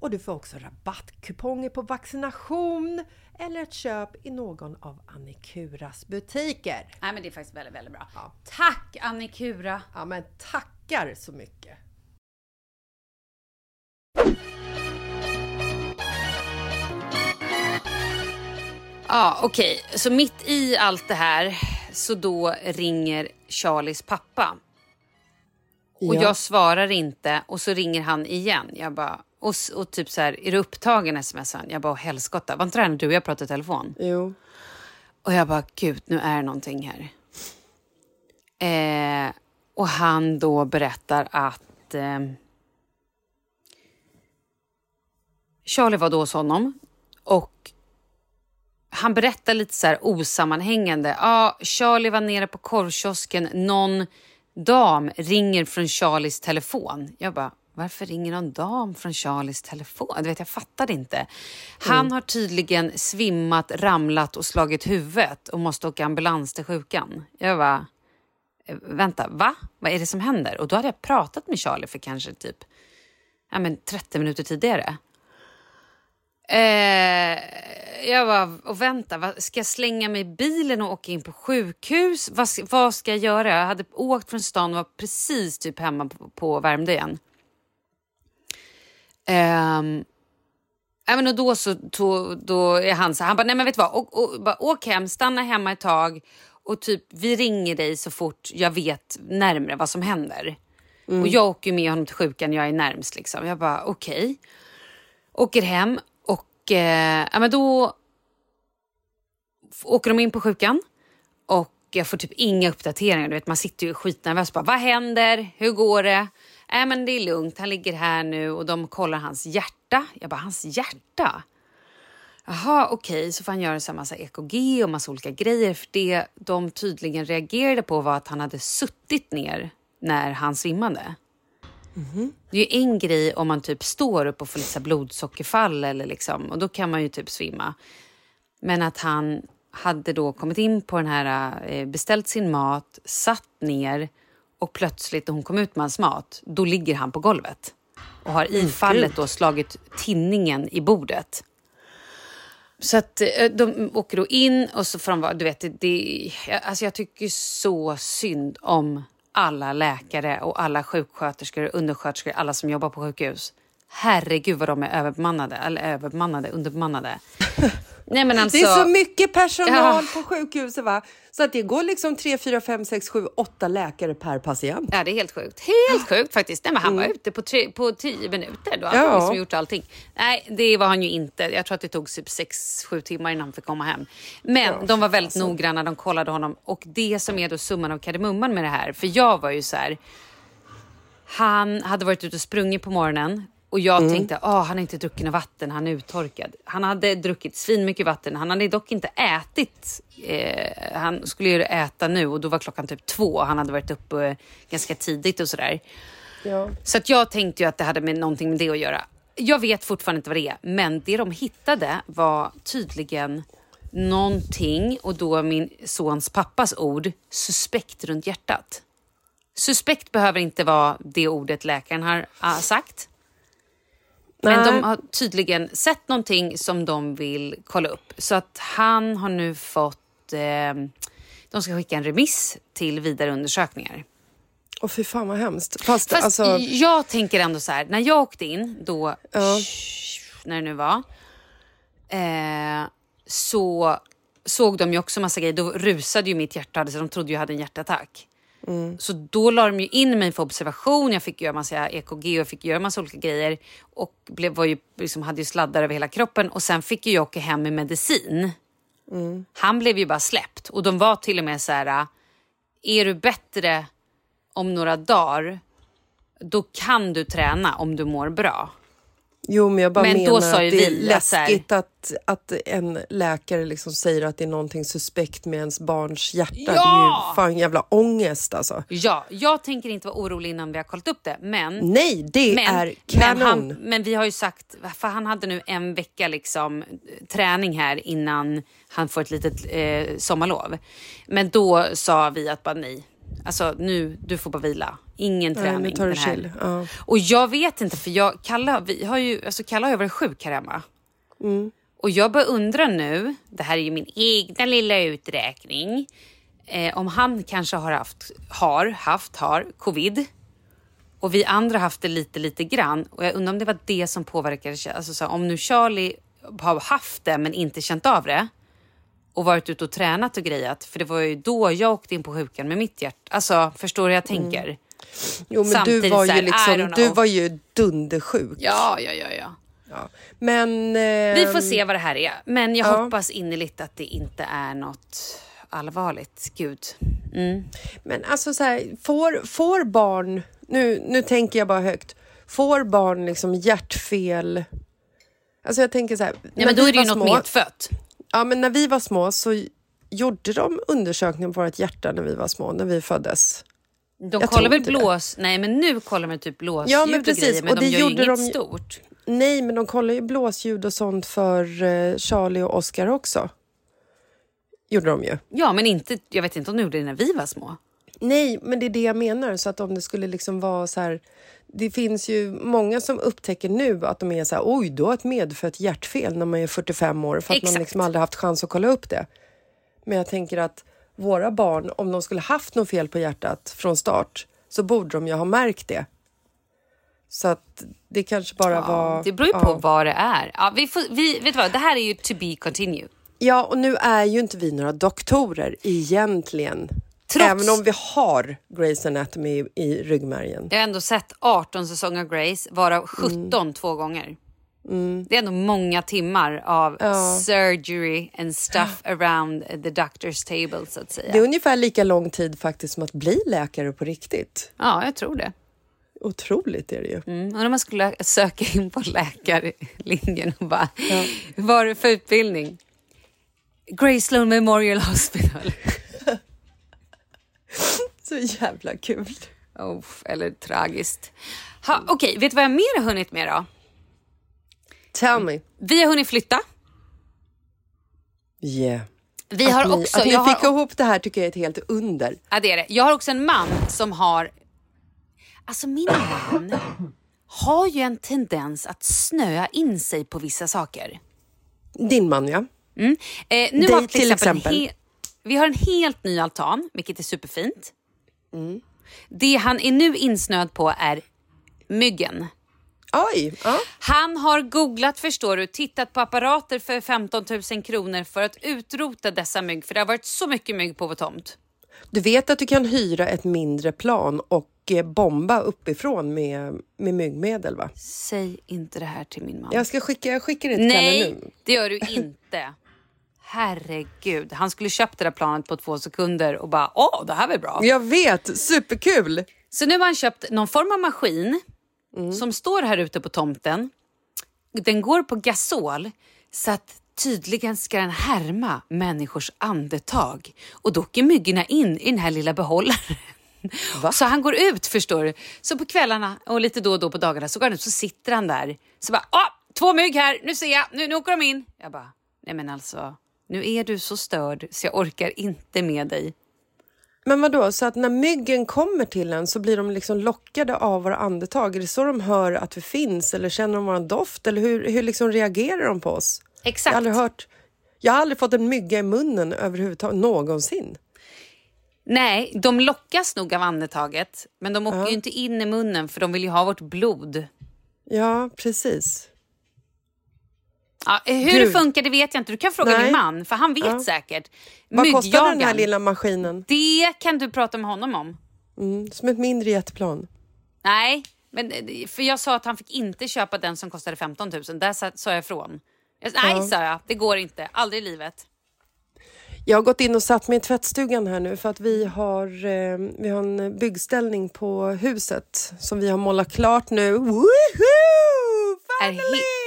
Och du får också rabattkuponger på vaccination eller ett köp i någon av Anicuras butiker. Nej, men det är faktiskt väldigt, väldigt bra. Ja. Tack Anicura! Ja, men tackar så mycket! Ja, okej. Okay. Så mitt i allt det här så då ringer Charlies pappa. Och ja. Jag svarar inte och så ringer han igen. Jag bara... Och, och typ så här, är du upptagen sms'an? Jag bara, helskotta, var inte det här när du och jag pratade i telefon? Jo. Och jag bara, gud, nu är det någonting här. Eh, och han då berättar att eh, Charlie var då hos honom. Och han berättar lite så här osammanhängande. Ja, ah, Charlie var nere på korvkiosken. Någon dam ringer från Charlies telefon. Jag bara... Varför ringer någon dam från Charlies telefon? Du vet, jag fattade inte. Han mm. har tydligen svimmat, ramlat och slagit huvudet och måste åka ambulans till sjukan. Jag var, vänta, va? Vad är det som händer? Och då hade jag pratat med Charlie för kanske typ ja, men trettio minuter tidigare. Eh, jag var och vänta, va, ska jag slänga mig i bilen och åka in på sjukhus? Vad, vad ska jag göra? Jag hade åkt från stan och var precis typ hemma på, på Värmdö igen. Um, även och då så då, då är han så han bara nej men vet du vad och, och, bara, åk hem, stanna hemma ett tag och typ vi ringer dig så fort jag vet närmare vad som händer. Mm. Och jag åker med honom till sjukan, jag är närmst liksom. Jag bara okej. Okay. Åker hem och eh, ja men då åker de in på sjukan och jag får typ inga uppdateringar, du vet man sitter ju skitnervös bara vad händer? Hur går det? Nej, men det är lugnt. Han ligger här nu och de kollar hans hjärta. Jag bara, hans hjärta? Jaha, okej. Okay. Så får han göra en massa E K G och massa olika grejer. För det de tydligen reagerade på var att han hade suttit ner när han svimmade. Mm-hmm. Det är ju en grej om man typ står upp och får lite blodsockerfall eller liksom. Och då kan man ju typ svimma. Men att han hade då kommit in på den här, beställt sin mat, satt ner... Och plötsligt när hon kom ut med hans mat, då ligger han på golvet. Och har i fallet då slagit tinningen i bordet. Så att de åker då in och så får de, du vet, det, alltså jag tycker så synd om alla läkare och alla sjuksköterskor, undersköterskor, alla som jobbar på sjukhus. Herregud vad de är överbemannade, eller överbemannade, underbemannade. Nej, men alltså, det är så mycket personal ja. På sjukhuset va? Så att det går liksom tre, fyra, fem, sex, sju, åtta läkare per patient. Ja, det är helt sjukt. Helt sjukt faktiskt. Nej, men han mm. var ute på, tre, på tio minuter då. Han ja. Liksom gjort allting. Nej, det var han ju inte. Jag tror att det tog typ sex, sju timmar innan han fick komma hem. Men ja, de var väldigt alltså. noggranna, de kollade honom. Och det som är då summan av kardemumman med det här. För jag var ju så här... Han hade varit ute och sprungit på morgonen. Och jag mm. tänkte, ah, han har inte druckit något vatten, han är uttorkad. Han hade druckit svin mycket vatten, han hade dock inte ätit. Eh, han skulle ju äta nu och då var klockan typ två. Han hade varit uppe ganska tidigt och sådär. Ja. Så att jag tänkte ju att det hade med någonting med det att göra. Jag vet fortfarande inte vad det är, men det de hittade var tydligen någonting. Och då min sons pappas ord, suspekt runt hjärtat. Suspekt behöver inte vara det ordet läkaren har sagt. Men de har tydligen sett någonting som de vill kolla upp. Så att han har nu fått... Eh, de ska skicka en remiss till vidare undersökningar. Åh fy fan vad hemskt. Fast, Fast alltså... jag tänker ändå så här. När jag åkte in då... Ja. När det nu var. Eh, så såg de ju också massa grejer. Då rusade ju mitt hjärta, så de trodde jag hade en hjärtattack. Mm. Så då la de ju in mig för observation. Jag fick göra massa E K G och fick göra massa olika grejer. Och blev, var ju, liksom, hade ju sladdar över hela kroppen. Och sen fick ju jag åka hem med medicin. Mm. Han blev ju bara släppt. Och de var till och med så här: är du bättre om några dagar, då kan du träna om du mår bra. Jo, men jag bara men menar då sa att det är läskigt att, att en läkare liksom säger att det är någonting suspekt med ens barns hjärta. Ja! Det är ju fan jävla ångest alltså. Ja, jag tänker inte vara orolig innan vi har kollat upp det, men... Nej, det men, är kanon. Men, han, men vi har ju sagt, för han hade nu en vecka liksom träning här innan han får ett litet eh, sommarlov. Men då sa vi att bara nej. Alltså nu, du får bara vila. Ingen träning. Nej, tar den här. Ja. Och jag vet inte, för jag, Kalle, vi har ju, alltså Kalle har ju varit sjuk här hemma. Mm. Och jag bara undrar nu, det här är ju min egna lilla uträkning, eh, om han kanske har haft, har haft, har covid. Och vi andra haft det lite, lite grann. Och jag undrar om det var det som påverkade, alltså så här, om nu Charlie har haft det men inte känt av det. Och varit ute och tränat och grejat. För det var ju då jag åkte in på sjukan med mitt hjärta. Alltså, förstår du jag tänker? Mm. Jo, men samtidigt du var ju här, liksom, du var ju dundersjuk. Ja, ja, ja, ja. ja. Men... Eh, vi får se vad det här är. Men jag ja. hoppas innerligt att det inte är något allvarligt. Gud. Mm. Men alltså så här, får, får barn... Nu, nu tänker jag bara högt. Får barn liksom hjärtfel... Alltså jag tänker så här... Ja, men då är det ju små, något medfött. Ja, men när vi var små så gjorde de undersökningar på vårt hjärta när vi var små, när vi föddes. De jag kollar väl blås... Det. Nej, men nu kollar man typ blåsljud ja, men precis. och grejer, men och de gör gjorde inget de... stort. Nej, men de kollar ju blåsljud och sånt för eh, Charlie och Oskar också. Gjorde de ju. Ja, men inte, jag vet inte om de gjorde det när vi var små. Nej, men det är det jag menar. Så att om det skulle liksom vara så här... Det finns ju många som upptäcker nu att de är så här, oj då, ett medfött hjärtfel när man är fyrtiofem år. För att Exakt. man liksom aldrig haft chans att kolla upp det. Men jag tänker att våra barn, om de skulle haft något fel på hjärtat från start, så borde de ju ha märkt det. Så att det kanske bara ja, var... Det beror ju ja. på vad det är. Ja, vi får, vi, vet du vad, det här är ju to be continued. Ja, och nu är ju inte vi några doktorer egentligen. Trots, även om vi har Grey's Anatomy i, i ryggmärgen. Jag har ändå sett arton säsonger av Grey's, varav sjutton mm. två gånger. Mm. Det är ändå många timmar av ja. surgery and stuff around the doctor's table, så att säga. Det är ungefär lika lång tid faktiskt som att bli läkare på riktigt. Ja, jag tror det. Otroligt är det ju. Mm. Och när man skulle söka in på läkarlinjen och bara, ja. vad är det för utbildning? Gracelund Memorial Hospital. Så jävla kul. Oh, eller tragiskt. Ha, okej, okay, vet du vad jag mer har hunnit med då? Tell me. Vi har hunnit flytta. Yeah. Vi att har ni, också... Att ni jag fick har, ihop det här tycker jag är ett helt under. Ja, det är det. Jag har också en man som har... Alltså, min man har ju en tendens att snöa in sig på vissa saker. Din man, ja. Mm. Eh, nu det, har vi till, till exempel... He- Vi har en helt ny altan, vilket är superfint. Mm. Det han är nu insnöd på är myggen. Oj! Uh. Han har googlat, förstår du, tittat på apparater för femton tusen kronor för att utrota dessa mygg. För det har varit så mycket mygg på vår tomt. Du vet att du kan hyra ett mindre plan och bomba uppifrån med, med myggmedel, va? Säg inte det här till min mamma. Jag ska skicka, jag skickar det till Nej, Kalle nu. Nej, det gör du inte. Herregud, han skulle köpt det där planet på två sekunder och bara, åh, det här är bra. Jag vet, superkul. Så nu har han köpt någon form av maskin mm. som står här ute på tomten. Den går på gasol, så att tydligen ska den härma människors andetag. Och då åker myggorna in i den här lilla behållaren. Va? Så han går ut, förstår du. Så på kvällarna och lite då och då på dagarna så går han ut, så sitter han där. Så bara, åh, två mygg här, nu ser jag, nu, nu åker de in. Jag bara, nej men alltså... Nu är du så störd så jag orkar inte med dig. Men vadå? Så att när myggen kommer till en så blir de liksom lockade av våra andetag. Är det så de hör att vi finns? Eller känner de vår doft? Eller hur, hur liksom reagerar de på oss? Exakt. Jag har aldrig hört, jag har aldrig fått en mygga i munnen överhuvudtaget någonsin. Nej, de lockas nog av andetaget. Men de åker ja. ju inte in i munnen för de vill ju ha vårt blod. Ja, precis. Ja, hur det funkar det vet jag inte. Du kan fråga Nej. din man, för han vet ja. säkert. Vad kostar den här lilla maskinen? Det kan du prata med honom om. Mm, som ett mindre jetplan. Nej, men, för jag sa att han fick inte köpa den som kostade femton tusen. Där sa jag ifrån. Jag sa, Nej, ja. sa jag. Det går inte. Aldrig i livet. Jag har gått in och satt mig i tvättstugan här nu för att vi har, eh, vi har en byggställning på huset som vi har målat klart nu. Woohoo! Finally! He-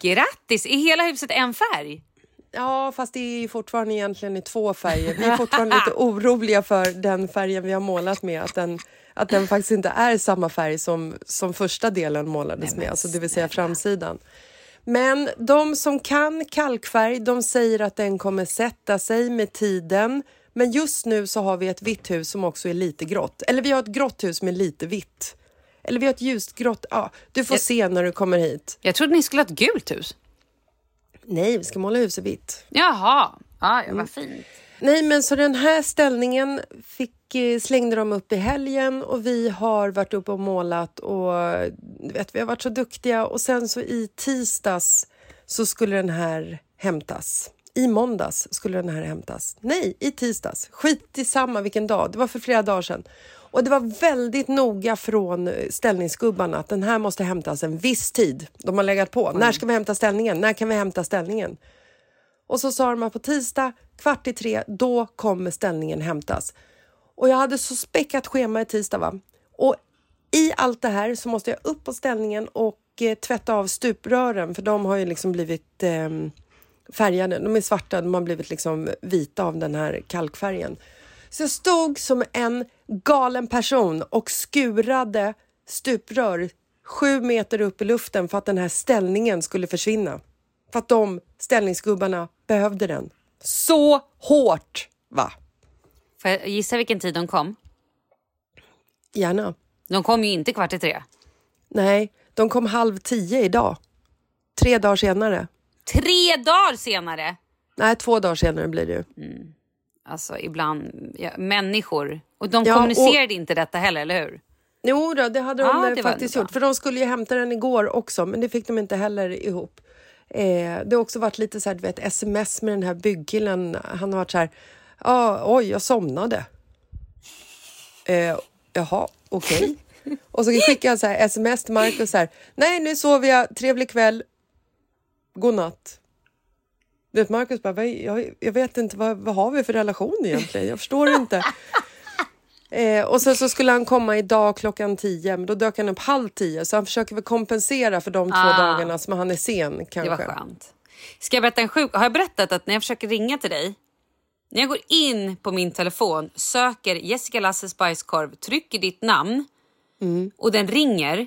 Grattis! Är hela huset en färg? Ja, fast det är fortfarande egentligen i två färger. Vi är fortfarande lite oroliga för den färgen vi har målat med. Att den, att den faktiskt inte är samma färg som, som första delen målades med. Alltså det vill säga framsidan. Men de som kan kalkfärg, de säger att den kommer sätta sig med tiden. Men just nu så har vi ett vitt hus som också är lite grått. Eller vi har ett grått hus som är lite vitt. Eller vi har ett ljust grått. Ja, du får jag, se när du kommer hit. Jag trodde ni skulle ha ett gult hus. Nej, vi ska måla huset vitt. Jaha, ja, det var fint. Mm. Nej, men så den här ställningen fick, slängde de upp i helgen och vi har varit uppe och målat och vet, vi har varit så duktiga. Och sen så i tisdags så skulle den här hämtas. I måndags skulle den här hämtas. Nej, i tisdags. Skit i samma vilken dag. Det var för flera dagar sedan. Och det var väldigt noga från ställningsgubbarna att den här måste hämtas en viss tid. De har legat på. Mm. När ska vi hämta ställningen? När kan vi hämta ställningen? Och så sa de att på tisdag, kvart i tre, då kommer ställningen hämtas. Och jag hade så späckat schema i tisdag, va? Och i allt det här så måste jag upp på ställningen och eh, tvätta av stuprören. För de har ju liksom blivit eh, färgade. De är svarta, de har blivit liksom vita av den här kalkfärgen. Så jag stod som en galen person och skurade stuprör sju meter upp i luften för att den här ställningen skulle försvinna. För att de ställningsgubbarna behövde den. Så hårt, va? Får jag gissa vilken tid de kom? Gärna. De kom ju inte kvart i tre. Nej, de kom halv tio idag. Tre dagar senare. Tre dagar senare? Nej, två dagar senare blir det ju. Mm. Alltså, ibland... Ja, människor. Och de ja, kommunicerade och... inte detta heller, eller hur? Jo då, det hade de ah, det faktiskt gjort. För de skulle ju hämta den igår också, men det fick de inte heller ihop. Eh, det har också varit lite så här, du vet, sms med den här byggkillen. Han har varit så här... Ah, oj, jag somnade. Eh, jaha, okej. Okay. Och så skickade jag så här sms till Markus så här. Nej, nu sover jag. Trevlig kväll. Godnatt. Du vet, Markus bara, jag, jag vet inte, vad, vad har vi för relation egentligen? Jag förstår inte. Eh, och sen så skulle han komma idag klockan tio. Men då dök han upp halv tio. Så han försöker väl kompensera för de två ah, dagarna som han är sen, kanske. Det var skönt. Ska jag berätta en sjuk... Har jag berättat att när jag försöker ringa till dig... När jag går in på min telefon, söker Jessica Lasses bajskorv, trycker ditt namn mm. och den ringer.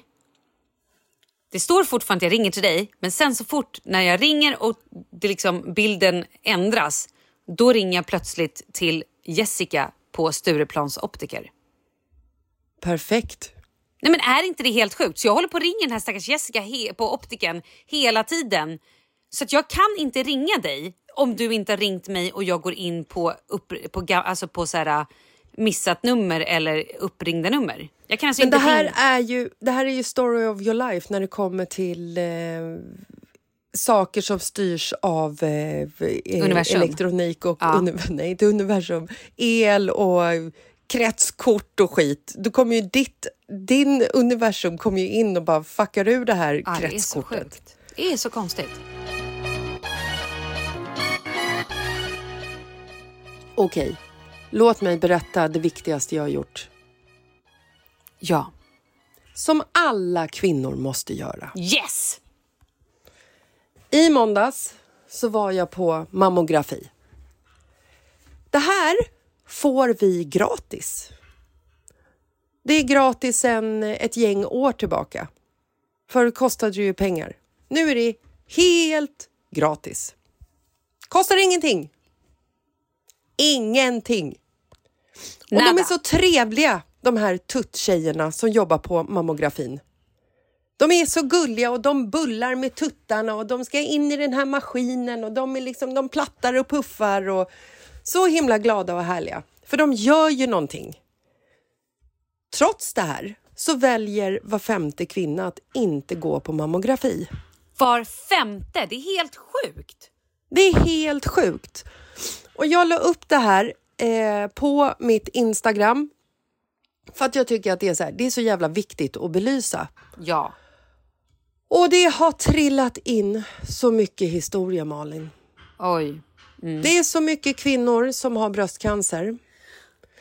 Det står fortfarande att jag ringer till dig, men sen så fort när jag ringer och det liksom bilden ändras, då ringer jag plötsligt till Jessica på Stureplans optiker. Perfekt. Nej, men är inte det helt sjukt? Så jag håller på att ringa den här stackars Jessica he- på optiken hela tiden. Så att jag kan inte ringa dig om du inte har ringt mig och jag går in på, upp, på, alltså på så här, missat nummer eller uppringda nummer. Jag kan alltså Men inte det här ringa. är ju det här är ju story of your life när det kommer till eh, saker som styrs av eh, elektronik och ja. uni- nej, inte universum, el och kretskort och skit. Då kommer ju ditt din universum kommer ju in och bara fuckar ur det här ja, kretskortet. Det är så sjukt. Det är så konstigt. Okej, låt mig berätta det viktigaste jag har gjort. Ja. Som alla kvinnor måste göra. Yes! I måndags så var jag på mammografi. Det här får vi gratis. Det är gratis sedan ett gäng år tillbaka. För det kostade ju pengar. Nu är det helt gratis. Kostar ingenting. Ingenting. Och Nada. de är så trevliga, de här tutt-tjejerna som jobbar på mammografin. De är så gulliga och de bullar med tuttarna och de ska in i den här maskinen och de är liksom, de plattar och puffar och så himla glada och härliga. För de gör ju någonting. Trots det här så väljer var femte kvinna att inte gå på mammografi. Var femte, det är helt sjukt. Det är helt sjukt. Och jag la upp det här eh, på mitt Instagram. För att jag tycker att det är så här, det är så jävla viktigt att belysa. Ja. Och det har trillat in så mycket historia, Malin. Oj. Mm. Det är så mycket kvinnor som har bröstcancer.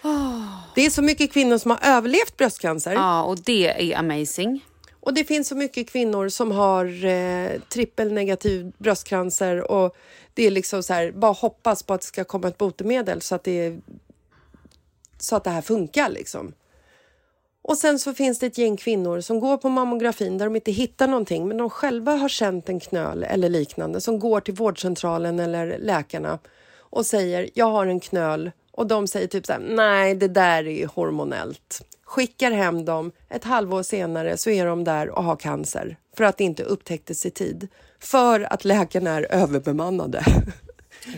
Oh. Det är så mycket kvinnor som har överlevt bröstcancer. Ja, och det är amazing. Och det finns så mycket kvinnor som har eh, trippelnegativ bröstcancer. Och det är liksom så här, bara hoppas på att det ska komma ett botemedel så att det, så att det här funkar liksom. Och sen så finns det ett gäng kvinnor som går på mammografin där de inte hittar någonting. Men de själva har känt en knöl eller liknande. Som går till vårdcentralen eller läkarna och säger, jag har en knöl. Och de säger typ så här, nej det där är hormonellt. Skickar hem dem, ett halvår senare så är de där och har cancer. För att det inte upptäcktes i tid. För att läkarna är överbemannade.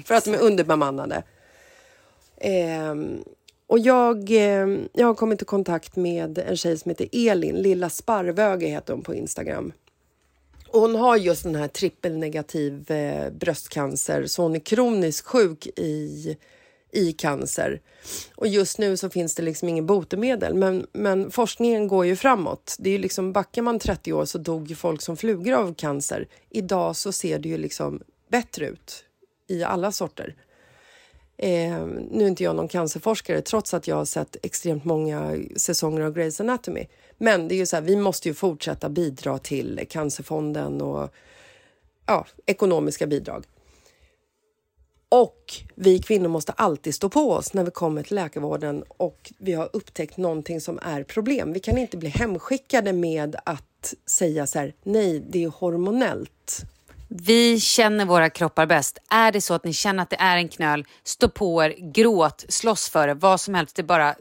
För att de är underbemannade. Ehm... Och jag, jag har kommit i kontakt med en tjej som heter Elin. Lilla Sparvöge heter hon på Instagram. Och hon har just den här trippelnegativ bröstcancer. Så hon är kroniskt sjuk i, i cancer. Och just nu så finns det liksom ingen botemedel. Men, men forskningen går ju framåt. Det är ju liksom, backar man trettio år så dog folk som flugor av cancer. Idag så ser det ju liksom bättre ut i alla sorter. Eh, nu är inte jag någon cancerforskare trots att jag har sett extremt många säsonger av Grey's Anatomy. Men det är ju så här, vi måste ju fortsätta bidra till cancerfonden och ja, ekonomiska bidrag. Och vi kvinnor måste alltid stå på oss när vi kommer till läkarvården och vi har upptäckt någonting som är problem. Vi kan inte bli hemskickade med att säga så här, nej det är hormonellt. Vi känner våra kroppar bäst. Är det så att ni känner att det är en knöl, stå på er, gråt, slåss för er, vad som helst. Det är bara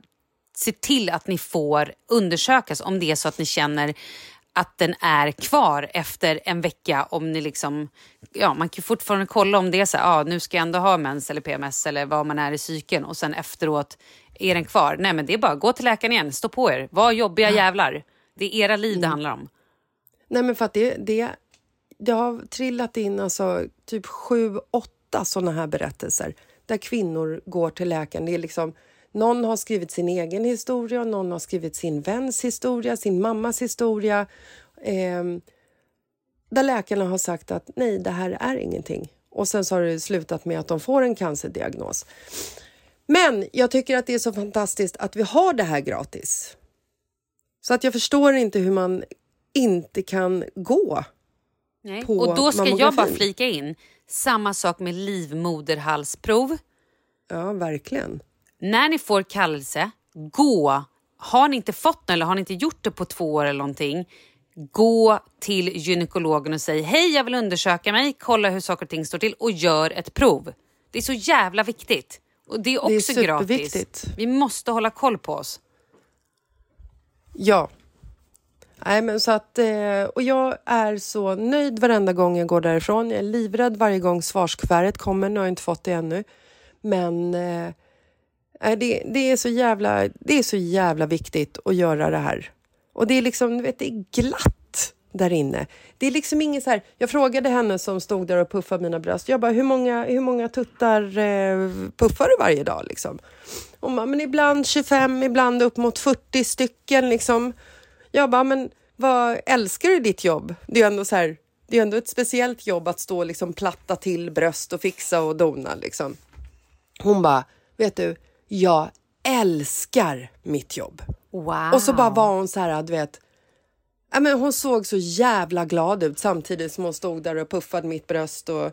se till att ni får undersökas om det är så att ni känner att den är kvar efter en vecka. Om ni liksom, ja, man kan fortfarande kolla om det är så här, ah, nu ska jag ändå ha mens eller P M S eller vad man är i cykeln. Och sen efteråt är den kvar. Nej men det är bara gå till läkaren igen, stå på er. Vad jobbiga jävlar. Det är era liv det handlar om. Nej men för att det det Det har trillat in alltså typ sju, åtta sådana här berättelser. Där kvinnor går till läkaren. Det är liksom, någon har skrivit sin egen historia. Någon har skrivit sin väns historia. Sin mammas historia. Eh, där läkarna har sagt att nej, det här är ingenting. Och sen så har det slutat med att de får en cancerdiagnos. Men jag tycker att det är så fantastiskt att vi har det här gratis. Så att jag förstår inte hur man inte kan gå. Nej. Och då ska jag bara flika in samma sak med livmoderhalsprov. Ja, verkligen. När ni får kallelse, gå. Har ni inte fått det eller har ni inte gjort det på två år eller någonting, gå till gynekologen och säg hej, jag vill undersöka mig, kolla hur saker och ting står till och gör ett prov. Det är så jävla viktigt. Och det är också det är gratis. Vi måste hålla koll på oss. Ja. Nej, men så att, och jag är så nöjd varenda gång jag går därifrån. Jag är livrädd varje gång svarskväret kommer. Nu har jag inte fått det ännu. Men nej, det, det, är så jävla, det är så jävla viktigt att göra det här. Och det är liksom, du vet, det är glatt där inne. Det är liksom inget så här... Jag frågade henne som stod där och puffade mina bröst. Jag bara, hur många, hur många tuttar puffar du varje dag? Liksom? Och man, men ibland tjugofem, ibland upp mot fyrtio stycken liksom... Jag bara, men vad älskar du ditt jobb? Det är ju ändå så här, det är ändå ett speciellt jobb att stå liksom platta till bröst och fixa och dona liksom. Hon bara, vet du, jag älskar mitt jobb. Wow. Och så bara var hon så här, du vet, ja men hon såg så jävla glad ut samtidigt som hon stod där och puffade mitt bröst och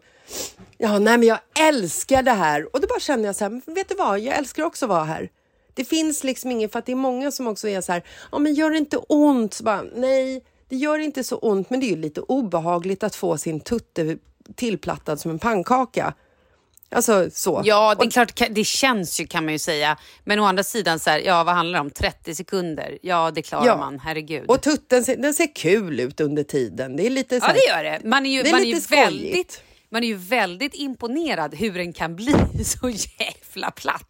ja, nej men jag älskar det här. Och då bara kände jag så här, vet du vad, jag älskar också att vara här. Det finns liksom ingen, för att det är många som också är så här, ja men gör det inte ont? Så bara, nej, det gör inte så ont, men det är ju lite obehagligt att få sin tutte tillplattad som en pannkaka. Alltså så. Ja, det är klart, det känns ju kan man ju säga. Men å andra sidan så här, ja vad handlar det om? trettio sekunder. Ja, det klarar ja. man, herregud. Och tutten, den ser kul ut under tiden. Det är lite så här, ja, det gör det. Man är ju, det är man lite är ju väldigt, man är ju väldigt imponerad hur den kan bli så jävla platt.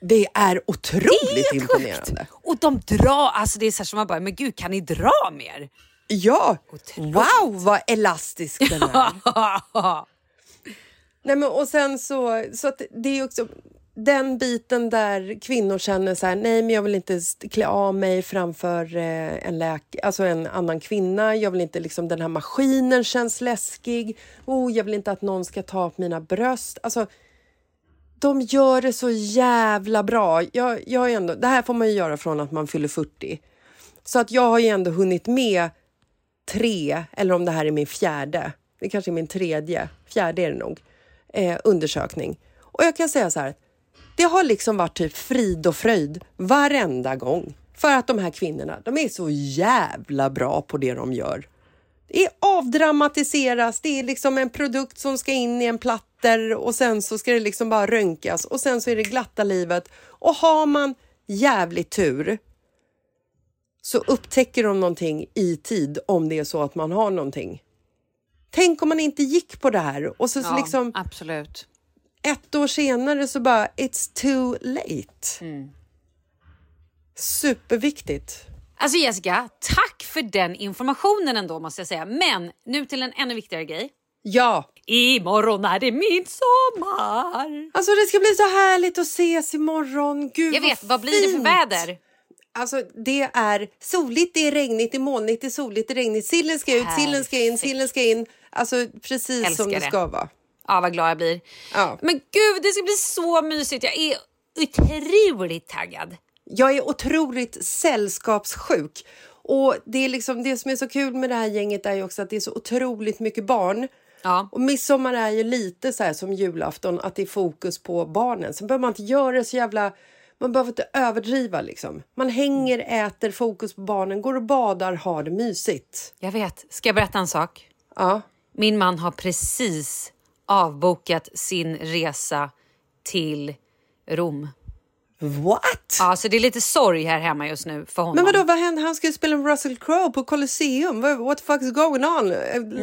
Det är otroligt det är imponerande. Sjukt. Och de drar, alltså det är så här som man bara, men gud kan ni dra mer? Ja, otroligt. Wow, vad elastisk den är. Nej, men och sen så, så att det är också den biten där kvinnor känner så här, nej men jag vill inte klä av mig framför eh, en läk, alltså en annan kvinna. Jag vill inte liksom, den här maskinen känns läskig. Oh, jag vill inte att någon ska ta på mina bröst. Alltså, de gör det så jävla bra. Jag, jag är ändå, det här får man ju göra från att man fyller fyrtio. Så att jag har ju ändå hunnit med tre, eller om det här är min fjärde. Det kanske är min tredje, fjärde är det nog, eh, undersökning. Och jag kan säga så här, det har liksom varit typ frid och fröjd varenda gång. För att de här kvinnorna, de är så jävla bra på det de gör. Det är avdramatiseras, det är liksom en produkt som ska in i en platter och sen så ska det liksom bara rönkas. Och sen så är det glatta livet. Och har man jävligt tur så upptäcker de någonting i tid om det är så att man har någonting. Tänk om man inte gick på det här. Och så ja, liksom, absolut. Ett år senare så bara, it's too late. Mm. Superviktigt. Alltså Jessica, tack för den informationen ändå måste jag säga. Men nu till en ännu viktigare grej. Ja. Imorgon är det midsommar. Alltså det ska bli så härligt att ses imorgon. Gud, jag vet, vad, vad blir det för väder? Alltså det är soligt, det är regnigt, det är molnigt, det är soligt, det är regnigt. Sillen ska ut, sillen ska in, sillen ska in. Alltså precis älskar som det, det ska vara. Ja, vad glad jag blir. Ja. Men gud, det ska bli så mysigt. Jag är otroligt taggad. Jag är otroligt sällskapssjuk. Och det är liksom det som är så kul med det här gänget är ju också att det är så otroligt mycket barn. Ja. Och midsommar är ju lite så här som julafton, att det är fokus på barnen. Så behöver man inte göra så jävla... Man behöver inte överdriva liksom. Man hänger, äter, fokus på barnen, går och badar, har det mysigt. Jag vet. Ska jag berätta en sak? Ja. Min man har precis avbokat sin resa till Rom. What? Ja, så det är lite sorg här hemma just nu för honom. Men vadå, vad hände? Han ska ju spela med Russell Crowe på Colosseum. What the fuck is going on?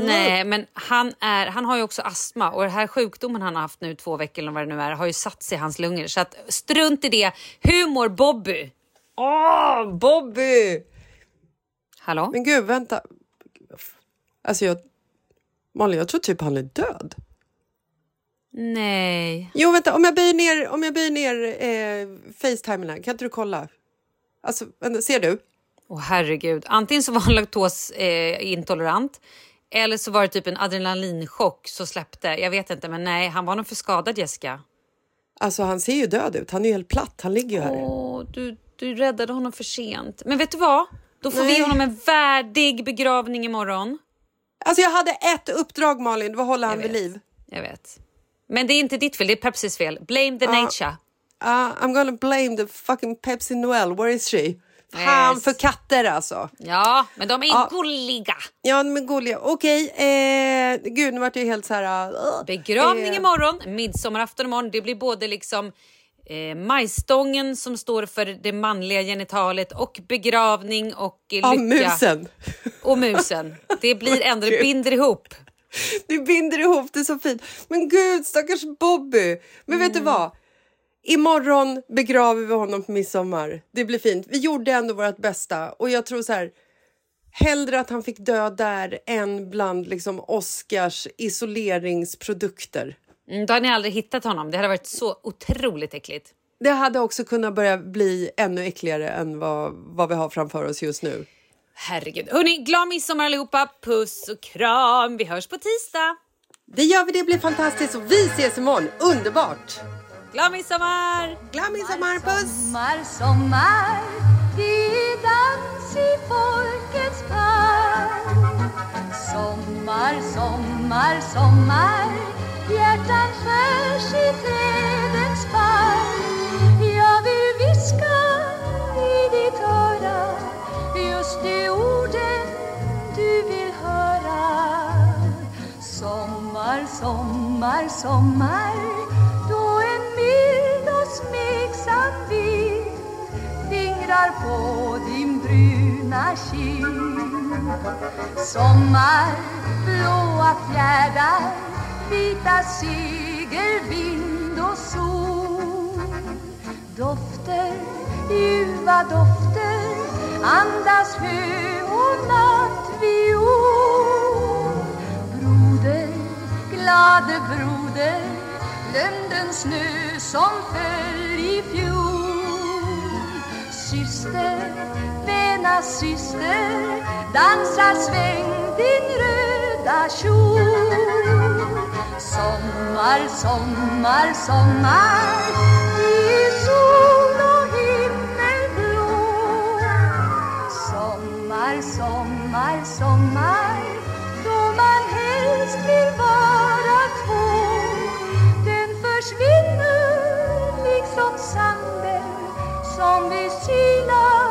Nej, men han, är, han har ju också astma. Och den här sjukdomen han har haft nu två veckor eller vad det nu är har ju satt sig i hans lungor. Så att, strunt i det. Hur mår Bobby? Åh, oh, Bobby! Hallå? Men gud, vänta. Alltså jag... Malin, jag tror typ han är död. Nej. Jo, vänta. Om jag böjer ner, om jag böjer ner eh, FaceTimen, kan inte du kolla? Alltså, vänta, ser du? Åh, oh, herregud. Antingen så var han laktosintolerant. Eh, eller så var det typ en adrenalinchock så släppte. Jag vet inte, men nej. Han var nog för skadad, Jessica. Alltså, han ser ju död ut. Han är ju helt platt. Han ligger ju här. Åh, oh, du, du räddade honom för sent. Men vet du vad? Då får nej. vi honom en värdig begravning imorgon. Alltså, jag hade ett uppdrag, Malin. Det var att hålla honom vid liv. Jag vet. Men det är inte ditt fel, det är Pepsis fel. Blame the uh, nature. Uh, I'm gonna blame the fucking Pepsi Noel. Where is she? Yes. Han för katter alltså. Ja, men de är uh, gulliga. Ja, de är gulliga. Okej, okay, eh, gud, nu vart jag helt så här... Uh, Begravning eh. imorgon, midsommarafton imorgon. Det blir både liksom eh, majstången som står för det manliga genitalet och begravning och lycka. Och musen. Och musen. Det blir ändå, det binder ihop. Du binder ihop det så fint. Men gud, stackars Bobby. Men vet mm. du vad? Imorgon begraver vi honom på midsommar. Det blir fint. Vi gjorde ändå vårt bästa. Och jag tror så här, hellre att han fick dö där än bland liksom Oskars isoleringsprodukter. Mm, då hade ni aldrig hittat honom. Det hade varit så otroligt äckligt. Det hade också kunnat börja bli ännu äckligare än vad, vad vi har framför oss just nu. Herregud. Hörrni, glad midsommar allihopa. Puss och kram. Vi hörs på tisdag. Det gör vi, det blir fantastiskt. Och vi ses imorgon. Underbart. Glad midsommar. Glad midsommar, puss. Sommar, sommar. Det är dans i folkets park. Sommar, sommar, sommar. Hjärtan skärs i trädens bark. Jag vill viska i ditt öra just de orden du vill höra. Sommar, sommar, sommar. Då en mild och smeksam vind fingrar på din bruna kind. Sommar, blåa fjärdar, vita segel, vind och sol. Dofter, ljuva dofter, andas hö och natt vi glade broder, glöm den snö som föll i fjol. Syster, väna syster, dansa, sväng din röda kjol. Sommar, sommar, sommar i sol och himmelblå. Sommar, sommar, sommar, då man helst vill vara två. Den försvinner liksom sanden som vi silar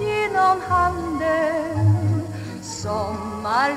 genom handen. Sommar,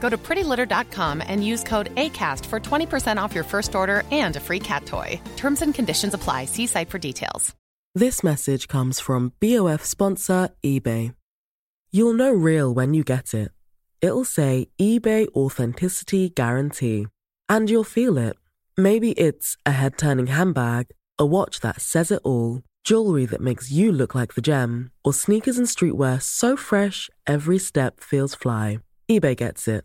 Go to pretty litter dot com and use code ACAST for twenty percent off your first order and a free cat toy. Terms and conditions apply. See site for details. This message comes from B O F sponsor eBay. You'll know real when you get it. It'll say eBay Authenticity Guarantee. And you'll feel it. Maybe it's a head-turning handbag, a watch that says it all, jewelry that makes you look like the gem, or sneakers and streetwear so fresh every step feels fly. eBay gets it.